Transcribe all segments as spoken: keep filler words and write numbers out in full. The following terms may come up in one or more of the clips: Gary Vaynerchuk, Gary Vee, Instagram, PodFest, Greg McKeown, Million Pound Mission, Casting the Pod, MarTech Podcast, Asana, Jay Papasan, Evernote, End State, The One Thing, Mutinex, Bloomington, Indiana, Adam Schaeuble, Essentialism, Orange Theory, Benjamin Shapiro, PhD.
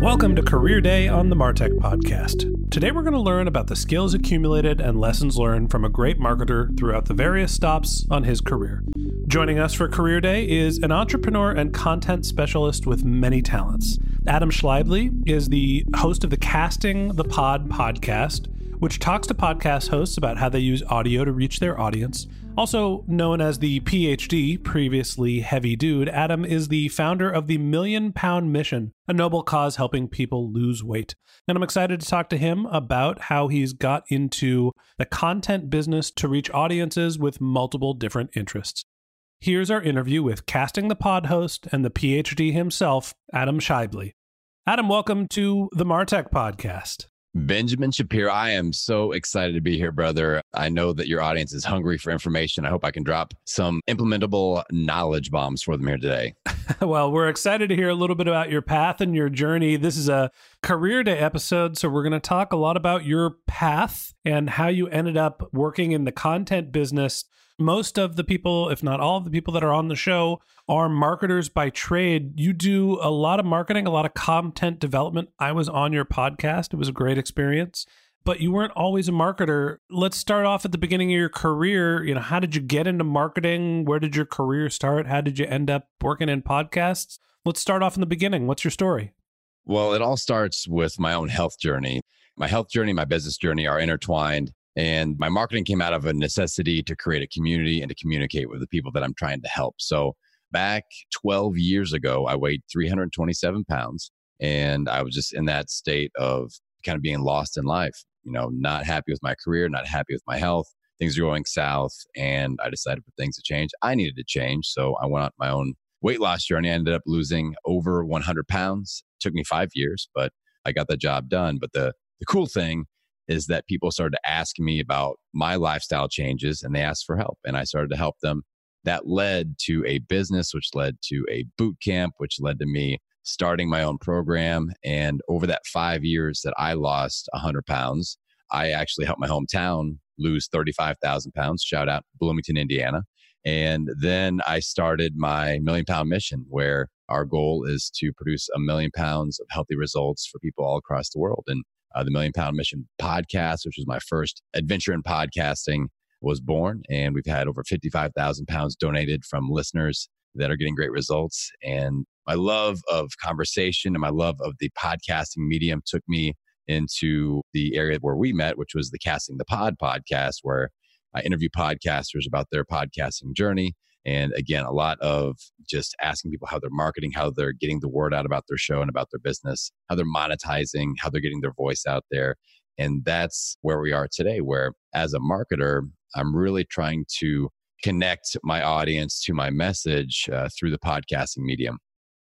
Welcome to Career Day on the MarTech Podcast. Today we're going to learn about the skills accumulated and lessons learned from a great marketer throughout the various stops on his career. Joining us for Career Day is an entrepreneur and content specialist with many talents. Adam Schaeuble is the host of the Casting the Pod podcast, which talks to podcast hosts about how they use audio to reach their audience. Also known as the P H D, previously Heavy Dude, Adam is the founder of the Million Pound Mission, a noble cause helping people lose weight. And I'm excited to talk to him about how he's got into the content business to reach audiences with multiple different interests. Here's our interview with Casting the Pod host and the P H D himself, Adam Schaeuble. Adam, welcome to the MarTech Podcast. Benjamin Shapiro, I am so excited to be here, brother. I know that your audience is hungry for information. I hope I can drop some implementable knowledge bombs for them here today. Well, we're excited to hear a little bit about your path and your journey. This is a Career Day episode, so we're going to talk a lot about your path and how you ended up working in the content business. Most of the people, if not all of the people that are on the show, are marketers by trade. You do a lot of marketing, a lot of content development. I was on your podcast. It was a great experience, but you weren't always a marketer. Let's start off at the beginning of your career. You know, how did you get into marketing? Where did your career start? How did you end up working in podcasts? Let's start off in the beginning. What's your story? Well, it all starts with my own health journey. My health journey, my business journey are intertwined. And my marketing came out of a necessity to create a community and to communicate with the people that I'm trying to help. So back twelve years ago, I weighed three hundred twenty-seven pounds and I was just in that state of kind of being lost in life, you know, not happy with my career, not happy with my health. Things are going south and I decided for things to change. I needed to change. So I went on my own weight loss journey. I ended up losing over one hundred pounds. It took me five years, but I got the job done. But the the cool thing is that people started to ask me about my lifestyle changes and they asked for help and I started to help them. That led to a business, which led to a boot camp, which led to me starting my own program. And over that five years that I lost one hundred pounds, I actually helped my hometown lose thirty-five thousand pounds. Shout out Bloomington, Indiana. And then I started my Million Pound Mission, where our goal is to produce a million pounds of healthy results for people all across the world. And Uh, the Million Pound Mission podcast, which was my first adventure in podcasting, was born. And we've had over fifty-five thousand pounds donated from listeners that are getting great results. And my love of conversation and my love of the podcasting medium took me into the area where we met, which was the Casting the Pod podcast, where I interview podcasters about their podcasting journey. And again, a lot of just asking people how they're marketing, how they're getting the word out about their show and about their business, how they're monetizing, how they're getting their voice out there. And that's where we are today, where as a marketer, I'm really trying to connect my audience to my message uh, through the podcasting medium.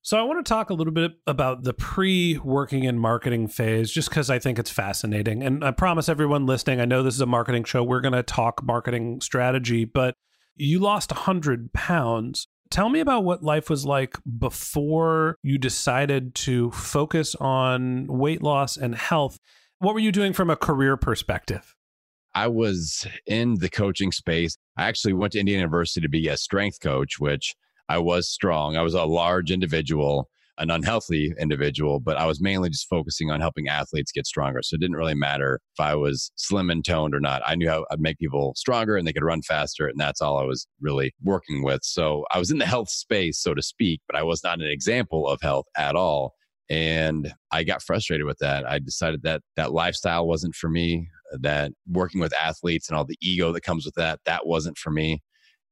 So I want to talk a little bit about the pre-working in marketing phase, just because I think it's fascinating. And I promise everyone listening, I know this is a marketing show. We're going to talk marketing strategy, but you lost one hundred pounds. Tell me about what life was like before you decided to focus on weight loss and health. What were you doing from a career perspective? I was in the coaching space. I actually went to Indiana University to be a strength coach, which I was strong. I was a large individual, an unhealthy individual, but I was mainly just focusing on helping athletes get stronger. So it didn't really matter if I was slim and toned or not. I knew how I'd make people stronger and they could run faster. And that's all I was really working with. So I was in the health space, so to speak, but I was not an example of health at all. And I got frustrated with that. I decided that that lifestyle wasn't for me, that working with athletes and all the ego that comes with that, that wasn't for me.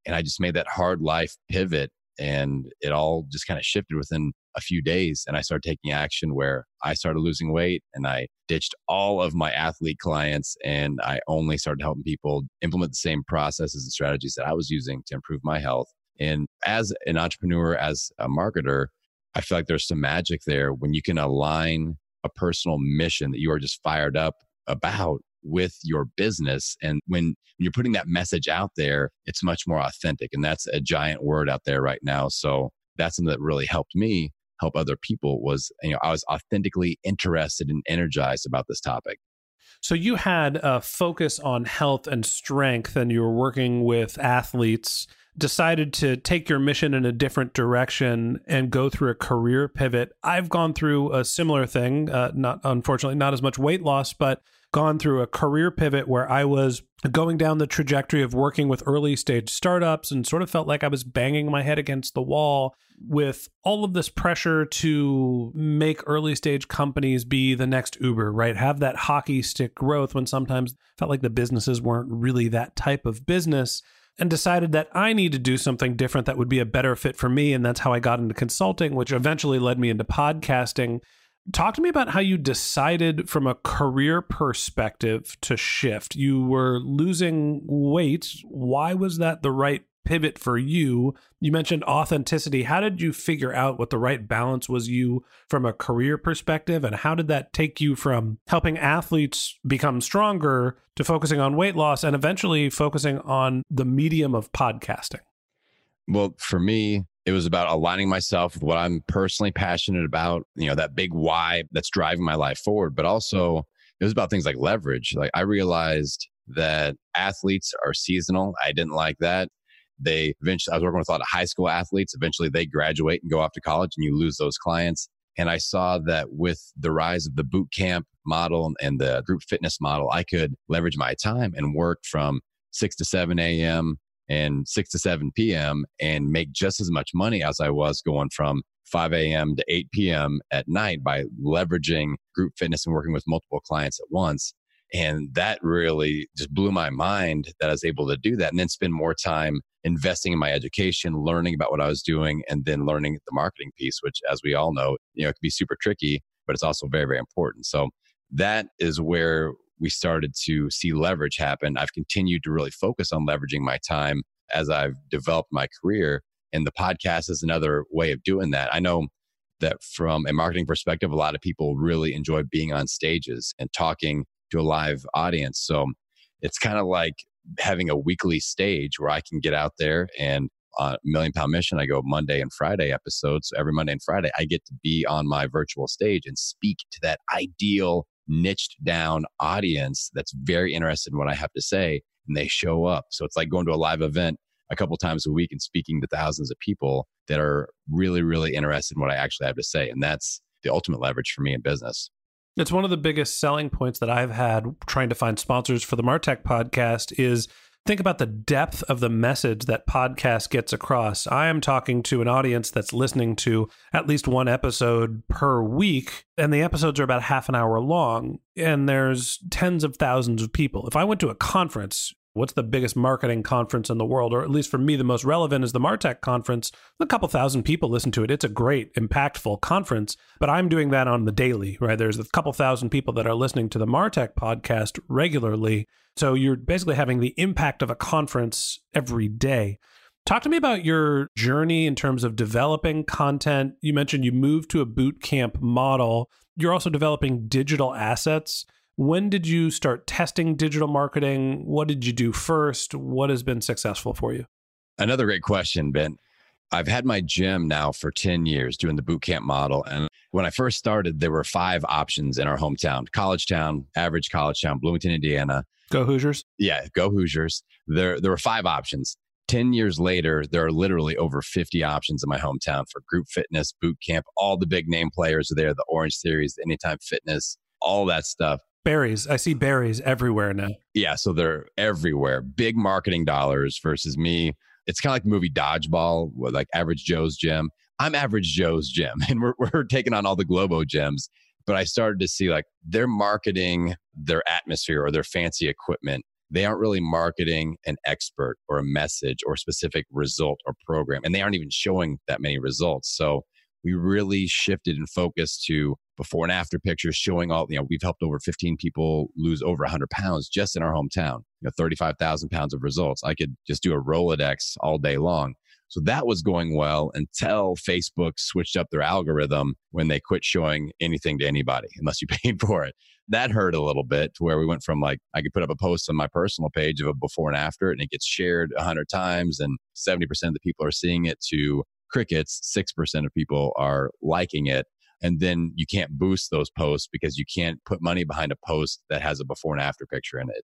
And I just made that hard life pivot, and it all just kind of shifted within a few days. And I started taking action where I started losing weight, and I ditched all of my athlete clients, and I only started helping people implement the same processes and strategies that I was using to improve my health. And as an entrepreneur, as a marketer, I feel like there's some magic there when you can align a personal mission that you are just fired up about with your business. And when you're putting that message out there, it's much more authentic. And that's a giant word out there right now. So that's something that really helped me help other people was, you know, I was authentically interested and energized about this topic. So you had a focus on health and strength, and you were working with athletes, decided to take your mission in a different direction and go through a career pivot. I've gone through a similar thing, uh, not unfortunately, not as much weight loss, but gone through a career pivot where I was going down the trajectory of working with early stage startups, and sort of felt like I was banging my head against the wall with all of this pressure to make early stage companies be the next Uber, right? Have that hockey stick growth, when sometimes felt like the businesses weren't really that type of business, and decided that I need to do something different that would be a better fit for me. And that's how I got into consulting, which eventually led me into podcasting. Talk to me about how you decided from a career perspective to shift. You were losing weight. Why was that the right pivot for you? You mentioned authenticity. How did you figure out what the right balance was you from a career perspective? And how did that take you from helping athletes become stronger to focusing on weight loss and eventually focusing on the medium of podcasting? Well, for me, it was about aligning myself with what I'm personally passionate about, you know, that big why that's driving my life forward. But also it was about things like leverage. Like I realized that athletes are seasonal. I didn't like that. They eventually, I was working with a lot of high school athletes. Eventually they graduate and go off to college, and you lose those clients. And I saw that with the rise of the boot camp model and the group fitness model, I could leverage my time and work from six to seven a.m. and six to seven p.m. and make just as much money as I was going from five a.m. to eight p.m. at night by leveraging group fitness and working with multiple clients at once. And that really just blew my mind that I was able to do that and then spend more time investing in my education, learning about what I was doing, and then learning the marketing piece, which, as we all know, you know, it can be super tricky, but it's also very, very important. So that is where we started to see leverage happen. I've continued to really focus on leveraging my time as I've developed my career. And the podcast is another way of doing that. I know that from a marketing perspective, a lot of people really enjoy being on stages and talking to a live audience. So it's kind of like having a weekly stage where I can get out there, and on Million Pound Mission, I go Monday and Friday episodes. So every Monday and Friday, I get to be on my virtual stage and speak to that ideal niched down audience that's very interested in what I have to say, and they show up. So it's like going to a live event a couple times a week and speaking to thousands of people that are really, really interested in what I actually have to say. And that's the ultimate leverage for me in business. It's one of the biggest selling points that I've had trying to find sponsors for the MarTech podcast is think about the depth of the message that podcast gets across. I am talking to an audience that's listening to at least one episode per week, and the episodes are about half an hour long, and there's tens of thousands of people. If I went to a conference, what's the biggest marketing conference in the world, or at least for me, the most relevant is the MarTech conference. A couple thousand people listen to it. It's a great, impactful conference, but I'm doing that on the daily, right? There's a couple thousand people that are listening to the MarTech podcast regularly. So you're basically having the impact of a conference every day. Talk to me about your journey in terms of developing content. You mentioned you moved to a boot camp model. You're also developing digital assets. When did you start testing digital marketing? What did you do first? What has been successful for you? Another great question, Ben. I've had my gym now for ten years doing the bootcamp model. And when I first started, there were five options in our hometown: college town, average college town, Bloomington, Indiana, Go Hoosiers? Yeah, go Hoosiers. There, there were five options. Ten years later, there are literally over fifty options in my hometown for group fitness, boot camp. All the big name players are there. The Orange Theories, the Anytime Fitness, all that stuff. Berries. I see berries everywhere now. Yeah, so they're everywhere. Big marketing dollars versus me. It's kind of like the movie Dodgeball, with like Average Joe's Gym. I'm Average Joe's Gym, and we're we're taking on all the Globo gyms. But I started to see like they're marketing their atmosphere or their fancy equipment. They aren't really marketing an expert or a message or a specific result or program. And they aren't even showing that many results. So we really shifted and focused to before and after pictures showing all, you know, we've helped over fifteen people lose over one hundred pounds just in our hometown, you know, thirty-five thousand pounds of results. I could just do a Rolodex all day long. So that was going well until Facebook switched up their algorithm when they quit showing anything to anybody unless you paid for it. That hurt a little bit to where we went from like, I could put up a post on my personal page of a before and after and it gets shared one hundred times and seventy percent of the people are seeing it to crickets, six percent of people are liking it. And then you can't boost those posts because you can't put money behind a post that has a before and after picture in it.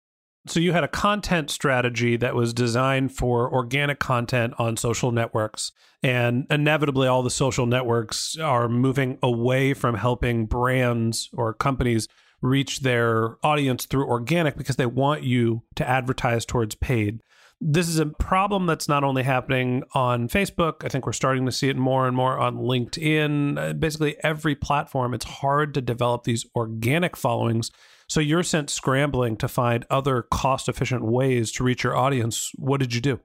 So you had a content strategy that was designed for organic content on social networks. And inevitably, all the social networks are moving away from helping brands or companies reach their audience through organic because they want you to advertise towards paid. This is a problem that's not only happening on Facebook. I think we're starting to see it more and more on LinkedIn. Basically, every platform, it's hard to develop these organic followings. So you're sent scrambling to find other cost-efficient ways to reach your audience. What did you do?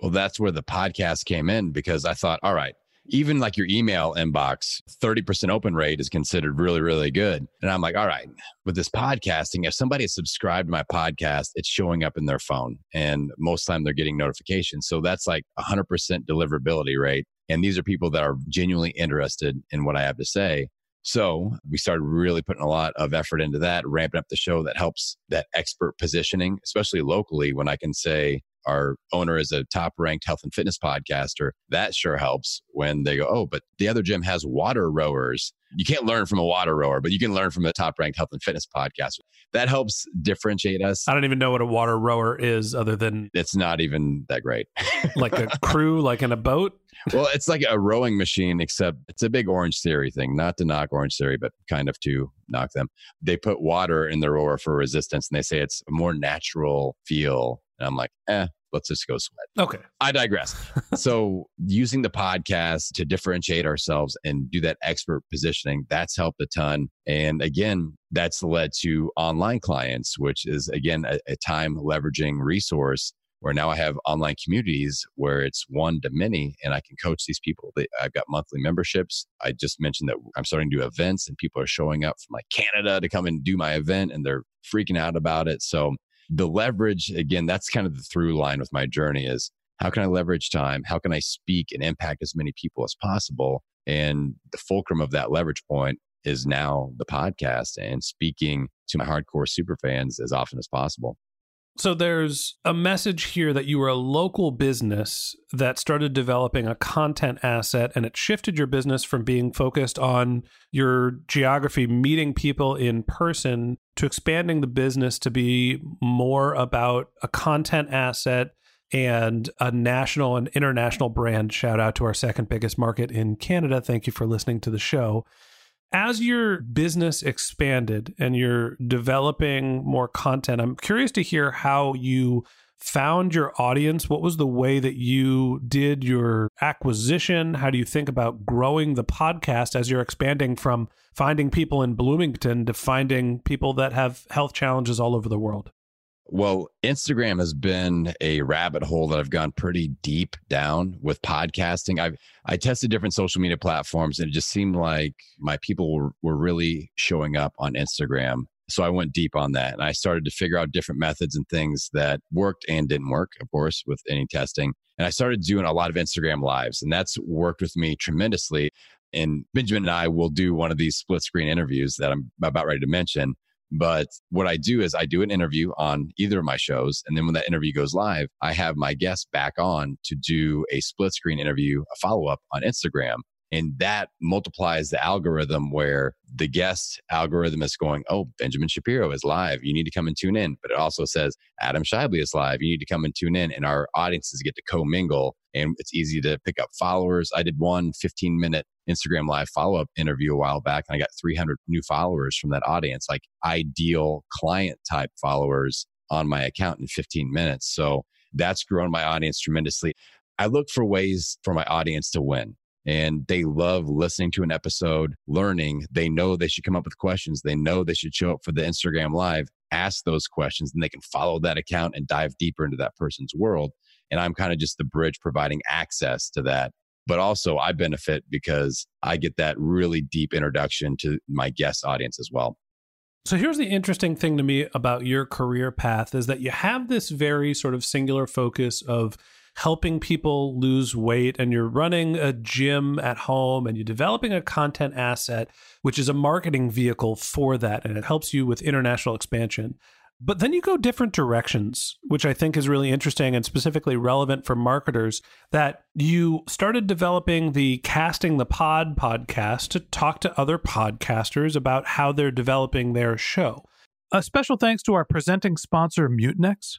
Well, that's where the podcast came in because I thought, all right, even like your email inbox, thirty percent open rate is considered really, really good. And I'm like, all right, with this podcasting, if somebody has subscribed to my podcast, it's showing up in their phone. And most of the time they're getting notifications. So that's like one hundred percent deliverability rate. And these are people that are genuinely interested in what I have to say. So we started really putting a lot of effort into that, ramping up the show that helps that expert positioning, especially locally when I can say our owner is a top-ranked health and fitness podcaster. That sure helps when they go, oh, but the other gym has water rowers. You can't learn from a water rower, but you can learn from a top-ranked health and fitness podcaster. That helps differentiate us. I don't even know what a water rower is other than... It's not even that great. Like a crew, like in a boat? Well, it's like a rowing machine, except it's a big Orange Theory thing. Not to knock Orange Theory, but kind of to knock them. They put water in the rower for resistance, and they say it's a more natural feel. And I'm like, eh. Let's just go sweat. Okay. I digress. So using the podcast to differentiate ourselves and do that expert positioning, that's helped a ton. And again, that's led to online clients, which is again, a, a time leveraging resource where now I have online communities where it's one to many and I can coach these people. They, I've got monthly memberships. I just mentioned that I'm starting to do events and people are showing up from like Canada to come and do my event and they're freaking out about it. So the leverage, again, that's kind of the through line with my journey is how can I leverage time? How can I speak and impact as many people as possible? And the fulcrum of that leverage point is now the podcast and speaking to my hardcore superfans as often as possible. So there's a message here that you were a local business that started developing a content asset and it shifted your business from being focused on your geography, meeting people in person, to expanding the business to be more about a content asset and a national and international brand. Shout out to our second biggest market in Canada. Thank you for listening to the show. As your business expanded and you're developing more content, I'm curious to hear how you found your audience. What was the way that you did your acquisition? How do you think about growing the podcast as you're expanding from finding people in Bloomington to finding people that have health challenges all over the world? Well, Instagram has been a rabbit hole that I've gone pretty deep down with podcasting. I've I tested different social media platforms and it just seemed like my people were, were really showing up on Instagram. So I went deep on that and I started to figure out different methods and things that worked and didn't work, of course, with any testing. And I started doing a lot of Instagram lives and that's worked with me tremendously. And Benjamin and I will do one of these split screen interviews that I'm about ready to mention. But what I do is I do an interview on either of my shows. And then when that interview goes live, I have my guest back on to do a split screen interview, a follow-up on Instagram. And that multiplies the algorithm where the guest algorithm is going, oh, Benjamin Shapiro is live. You need to come and tune in. But it also says Adam Schaeuble is live. You need to come and tune in. And our audiences get to co-mingle. And it's easy to pick up followers. I did one fifteen-minute Instagram live follow-up interview a while back, and I got three hundred new followers from that audience, like ideal client-type followers on my account in fifteen minutes. So that's grown my audience tremendously. I look for ways for my audience to win. And they love listening to an episode, learning. They know they should come up with questions. They know they should show up for the Instagram live, ask those questions, and they can follow that account and dive deeper into that person's world. And I'm kind of just the bridge providing access to that. But also I benefit because I get that really deep introduction to my guest audience as well. So here's the interesting thing to me about your career path is that you have this very sort of singular focus of helping people lose weight, and you're running a gym at home and you're developing a content asset, which is a marketing vehicle for that. And it helps you with international expansion. But then you go different directions, which I think is really interesting and specifically relevant for marketers, that you started developing the Casting the Pod podcast to talk to other podcasters about how they're developing their show. A special thanks to our presenting sponsor, Mutinex.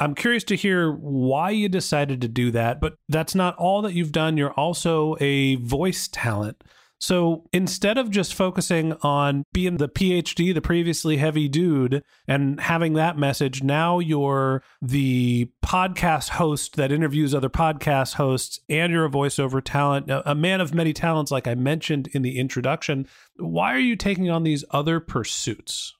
I'm curious to hear why you decided to do that, but that's not all that you've done. You're also a voice talent. So instead of just focusing on being the P H D, the previously heavy dude, and having that message, now you're the podcast host that interviews other podcast hosts, and you're a voiceover talent, a man of many talents, like I mentioned in the introduction. Why are you taking on these other pursuits?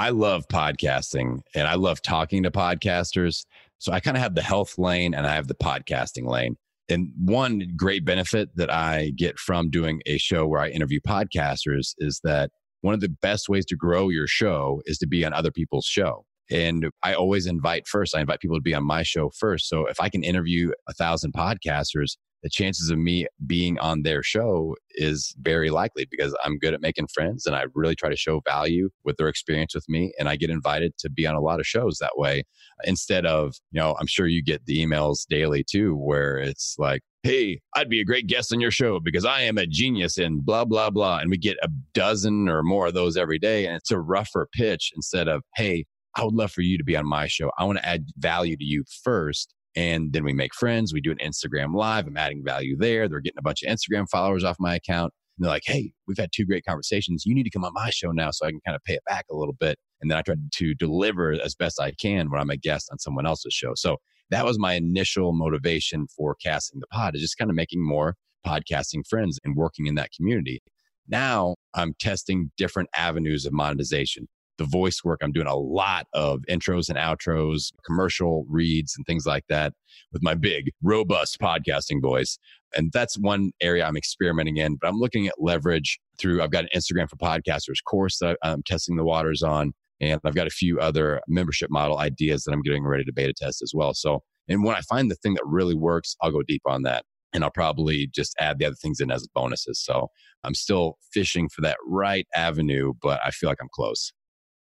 I love podcasting and I love talking to podcasters. So I kind of have the health lane and I have the podcasting lane. And one great benefit that I get from doing a show where I interview podcasters is that one of the best ways to grow your show is to be on other people's show. And I always invite first, I invite people to be on my show first. So if I can interview a thousand podcasters, the chances of me being on their show is very likely because I'm good at making friends and I really try to show value with their experience with me. And I get invited to be on a lot of shows that way instead of, you know, I'm sure you get the emails daily too, where it's like, hey, I'd be a great guest on your show because I am a genius in blah, blah, blah. And we get a dozen or more of those every day. And it's a rougher pitch instead of, hey, I would love for you to be on my show. I want to add value to you first. And then we make friends. We do an Instagram live. I'm adding value there. They're getting a bunch of Instagram followers off my account. And they're like, hey, we've had two great conversations. You need to come on my show now so I can kind of pay it back a little bit. And then I try to deliver as best I can when I'm a guest on someone else's show. So that was my initial motivation for Casting the Pod, is just kind of making more podcasting friends and working in that community. Now I'm testing different avenues of monetization. the voice work. I'm doing a lot of intros and outros, commercial reads and things like that with my big, robust podcasting voice. And that's one area I'm experimenting in, but I'm looking at leverage through, I've got an Instagram for Podcasters course that I'm testing the waters on. And I've got a few other membership model ideas that I'm getting ready to beta test as well. So, and when I find the thing that really works, I'll go deep on that. And I'll probably just add the other things in as bonuses. So I'm still fishing for that right avenue, but I feel like I'm close.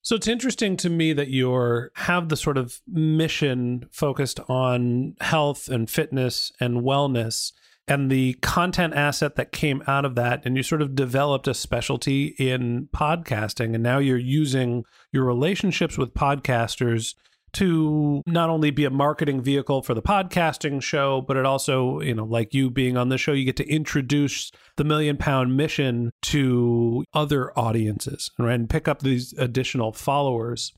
So it's interesting to me that you're have the sort of mission focused on health and fitness and wellness and the content asset that came out of that. And you sort of developed a specialty in podcasting. And now you're using your relationships with podcasters to not only be a marketing vehicle for the podcasting show, but it also, you know, like you being on the show, you get to introduce the Million Pound Mission to other audiences, right? And pick up these additional followers.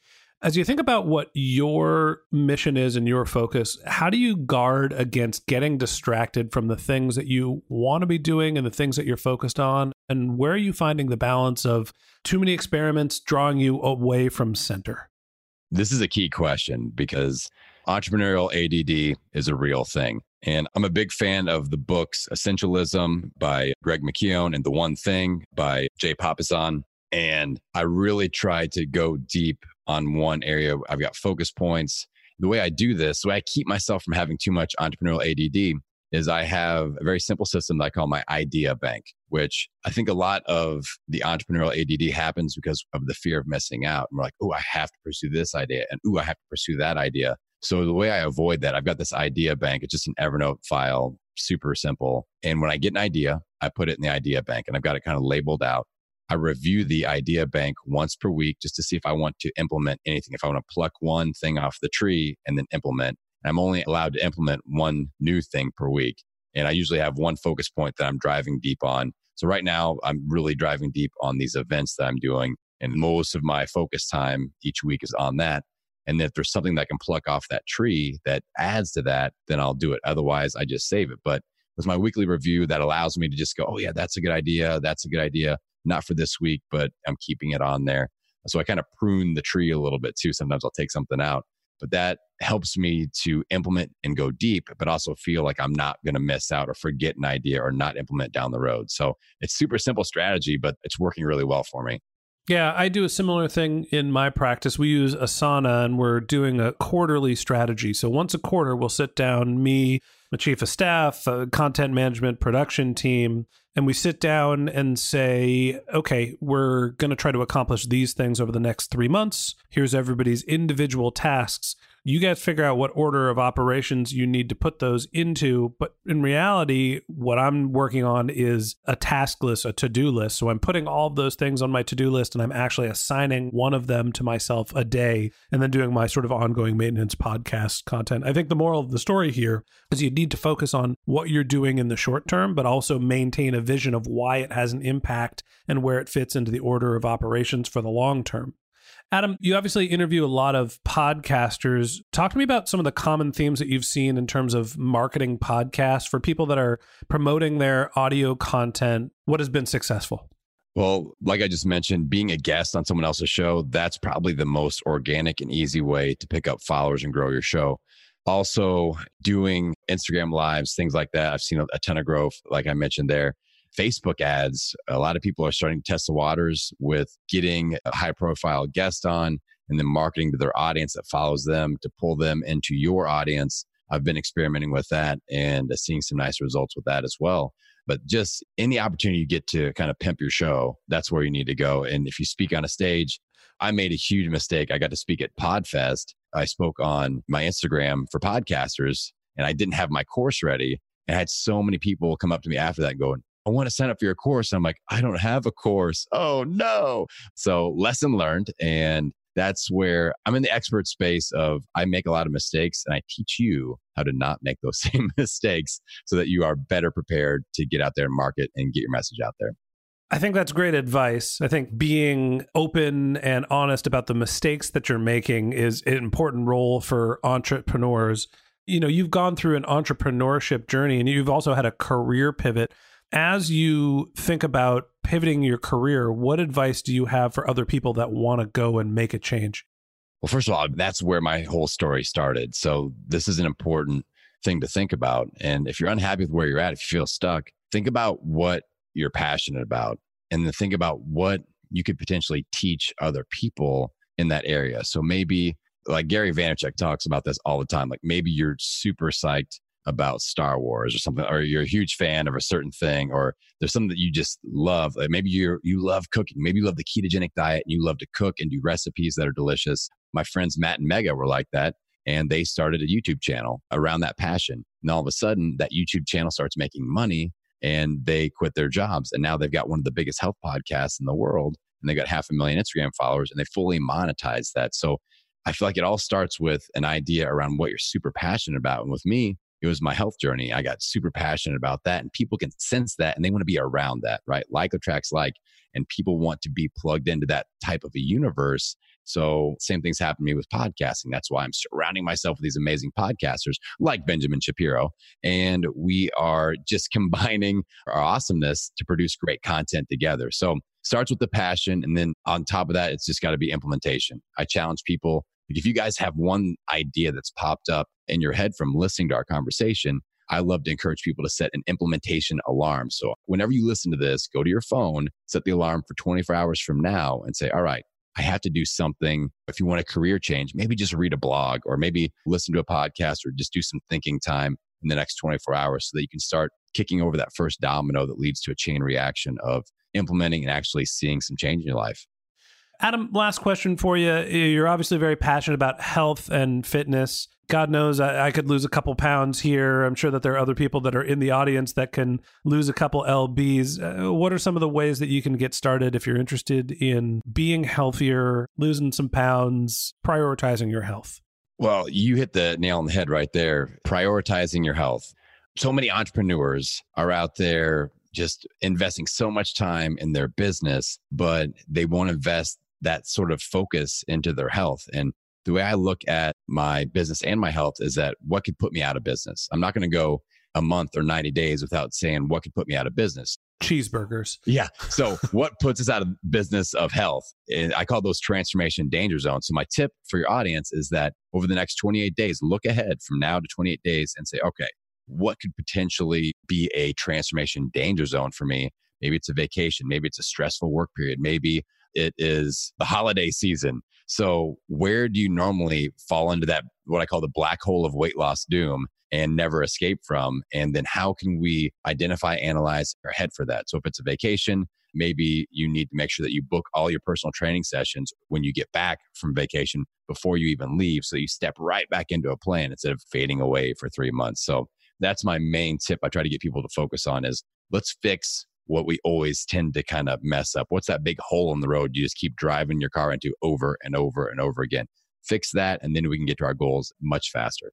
As you think about what your mission is and your focus, how do you guard against getting distracted from the things that you want to be doing and the things that you're focused on? And where are you finding the balance of too many experiments drawing you away from center? This is a key question because entrepreneurial A D D is a real thing. And I'm a big fan of the books Essentialism by Greg McKeown and The One Thing by Jay Papasan. And I really try to go deep on one area. I've got focus points. The way I do this, the way I keep myself from having too much entrepreneurial A D D is I have a very simple system that I call my idea bank, which I think a lot of the entrepreneurial A D D happens because of the fear of missing out. And we're like, oh, I have to pursue this idea. And oh, I have to pursue that idea. So the way I avoid that, I've got this idea bank. It's just an Evernote file, super simple. And when I get an idea, I put it in the idea bank and I've got it kind of labeled out. I review the idea bank once per week just to see if I want to implement anything. If I want to pluck one thing off the tree and then implement. I'm only allowed to implement one new thing per week. And I usually have one focus point that I'm driving deep on. So right now, I'm really driving deep on these events that I'm doing. And most of my focus time each week is on that. And if there's something that I can pluck off that tree that adds to that, then I'll do it. Otherwise, I just save it. But with my weekly review, that allows me to just go, oh yeah, that's a good idea. That's a good idea. Not for this week, but I'm keeping it on there. So I kind of prune the tree a little bit too. Sometimes I'll take something out. But that helps me to implement and go deep, but also feel like I'm not going to miss out or forget an idea or not implement down the road. So it's super simple strategy, but it's working really well for me. Yeah, I do a similar thing in my practice. We use Asana and we're doing a quarterly strategy. So once a quarter, we'll sit down, me, my chief of staff, uh, content management, production team, and we sit down and say, okay, we're going to try to accomplish these things over the next three months. Here's everybody's individual tasks. You guys figure out what order of operations you need to put those into. But in reality, what I'm working on is a task list, a to-do list. So I'm putting all of those things on my to-do list and I'm actually assigning one of them to myself a day and then doing my sort of ongoing maintenance podcast content. I think the moral of the story here is you need to focus on what you're doing in the short term, but also maintain a vision of why it has an impact and where it fits into the order of operations for the long term. Adam, you obviously interview a lot of podcasters. Talk to me about some of the common themes that you've seen in terms of marketing podcasts for people that are promoting their audio content. What has been successful? Well, like I just mentioned, being a guest on someone else's show, that's probably the most organic and easy way to pick up followers and grow your show. Also doing Instagram lives, things like that. I've seen a ton of growth, like I mentioned there. Facebook ads, a lot of people are starting to test the waters with getting a high-profile guest on and then marketing to their audience that follows them to pull them into your audience. I've been experimenting with that and seeing some nice results with that as well. But just any opportunity you get to kind of pimp your show, that's where you need to go. And if you speak on a stage, I made a huge mistake. I got to speak at PodFest. I spoke on my Instagram for podcasters and I didn't have my course ready. And I had so many people come up to me after that going, I want to sign up for your course. I'm like, I don't have a course. Oh no. So lesson learned. And that's where I'm in the expert space of I make a lot of mistakes and I teach you how to not make those same mistakes so that you are better prepared to get out there and market and get your message out there. I think that's great advice. I think being open and honest about the mistakes that you're making is an important role for entrepreneurs. You know, you've gone through an entrepreneurship journey and you've also had a career pivot. as you think about pivoting your career, what advice do you have for other people that want to go and make a change? Well, first of all, that's where my whole story started. So this is an important thing to think about. And if you're unhappy with where you're at, if you feel stuck, think about what you're passionate about, and then think about what you could potentially teach other people in that area. So maybe, like Gary Vaynerchuk talks about this all the time, like maybe you're super psyched about Star Wars or something, or you're a huge fan of a certain thing, or there's something that you just love. Like maybe you you love cooking. Maybe you love the ketogenic diet and you love to cook and do recipes that are delicious. My friends Matt and Mega were like that, and they started a YouTube channel around that passion. And all of a sudden, that YouTube channel starts making money, and they quit their jobs. And now they've got one of the biggest health podcasts in the world, and they got half a million Instagram followers, and they fully monetize that. So I feel like it all starts with an idea around what you're super passionate about. And with me, it was my health journey. I got super passionate about that, and people can sense that, and they want to be around that, right? Like attracts like, and people want to be plugged into that type of a universe. So same things happened to me with podcasting. That's why I'm surrounding myself with these amazing podcasters like Benjamin Shapiro. And we are just combining our awesomeness to produce great content together. So starts with the passion. And then on top of that, it's just got to be implementation. I challenge people. If you guys have one idea that's popped up in your head from listening to our conversation, I love to encourage people to set an implementation alarm. So whenever you listen to this, go to your phone, set the alarm for twenty-four hours from now and say, all right, I have to do something. If you want a career change, maybe just read a blog or maybe listen to a podcast or just do some thinking time in the next twenty-four hours so that you can start kicking over that first domino that leads to a chain reaction of implementing and actually seeing some change in your life. Adam, last question for you. You're obviously very passionate about health and fitness. God knows I, I could lose a couple pounds here. I'm sure that there are other people that are in the audience that can lose a couple L Bs. Uh, what are some of the ways that you can get started if you're interested in being healthier, losing some pounds, prioritizing your health? Well, you hit the nail on the head right there, prioritizing your health. So many entrepreneurs are out there just investing so much time in their business, but they won't invest that sort of focus into their health. And the way I look at my business and my health is that what could put me out of business? I'm not going to go a month or ninety days without saying what could put me out of business. Cheeseburgers. Yeah. So what puts us out of business of health? And I call those transformation danger zones. So my tip for your audience is that over the next twenty-eight days, look ahead from now to twenty-eight days and say, okay, what could potentially be a transformation danger zone for me? Maybe it's a vacation. Maybe it's a stressful work period. Maybe it is the holiday season. So where do you normally fall into that, what I call the black hole of weight loss doom and never escape from? And then how can we identify, analyze, or head for that? So if it's a vacation, maybe you need to make sure that you book all your personal training sessions when you get back from vacation before you even leave. So you step right back into a plan instead of fading away for three months. So that's my main tip I try to get people to focus on is let's fix what we always tend to kind of mess up. What's that big hole in the road you just keep driving your car into over and over and over again? Fix that, and then we can get to our goals much faster.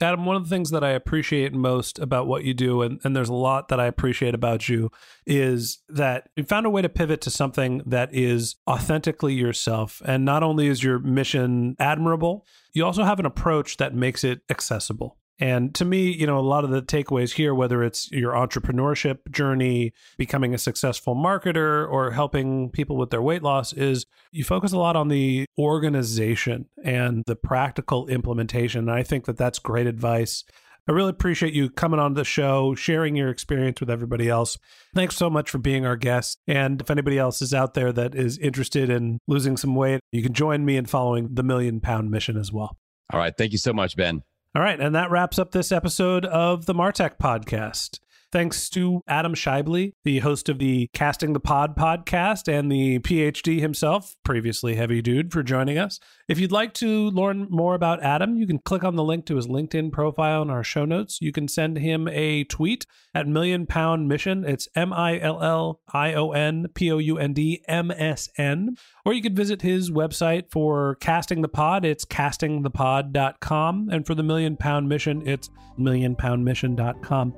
Adam, one of the things that I appreciate most about what you do, and, and there's a lot that I appreciate about you, is that you found a way to pivot to something that is authentically yourself. And not only is your mission admirable, you also have an approach that makes it accessible. And to me, you know, a lot of the takeaways here, whether it's your entrepreneurship journey, becoming a successful marketer, or helping people with their weight loss, is you focus a lot on the organization and the practical implementation. And I think that that's great advice. I really appreciate you coming on the show, sharing your experience with everybody else. Thanks so much for being our guest. And if anybody else is out there that is interested in losing some weight, you can join me in following the Million Pound Mission as well. All right. Thank you so much, Ben. All right. And that wraps up this episode of the MarTech Podcast. Thanks to Adam Schaeuble, the host of the Casting the Pod podcast and the P H D himself, previously Heavy Dude, for joining us. If you'd like to learn more about Adam, you can click on the link to his LinkedIn profile in our show notes. You can send him a tweet at Million Pound Mission. It's M I L L I O N P O U N D M S N. Or you could visit his website for Casting the Pod. It's casting the pod dot com. And for the Million Pound Mission, it's million pound mission dot com.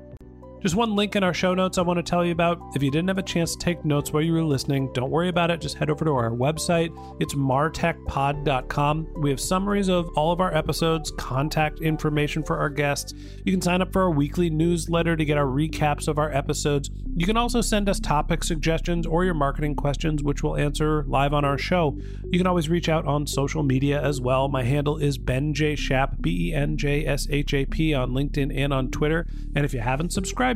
Just one link in our show notes I want to tell you about. If you didn't have a chance to take notes while you were listening, don't worry about it. Just head over to our website. It's martech pod dot com. We have summaries of all of our episodes, contact information for our guests. You can sign up for our weekly newsletter to get our recaps of our episodes. You can also send us topic suggestions or your marketing questions, which we'll answer live on our show. You can always reach out on social media as well. My handle is Ben J. Shap, B E N J S H A P, on LinkedIn and on Twitter. And if you haven't subscribed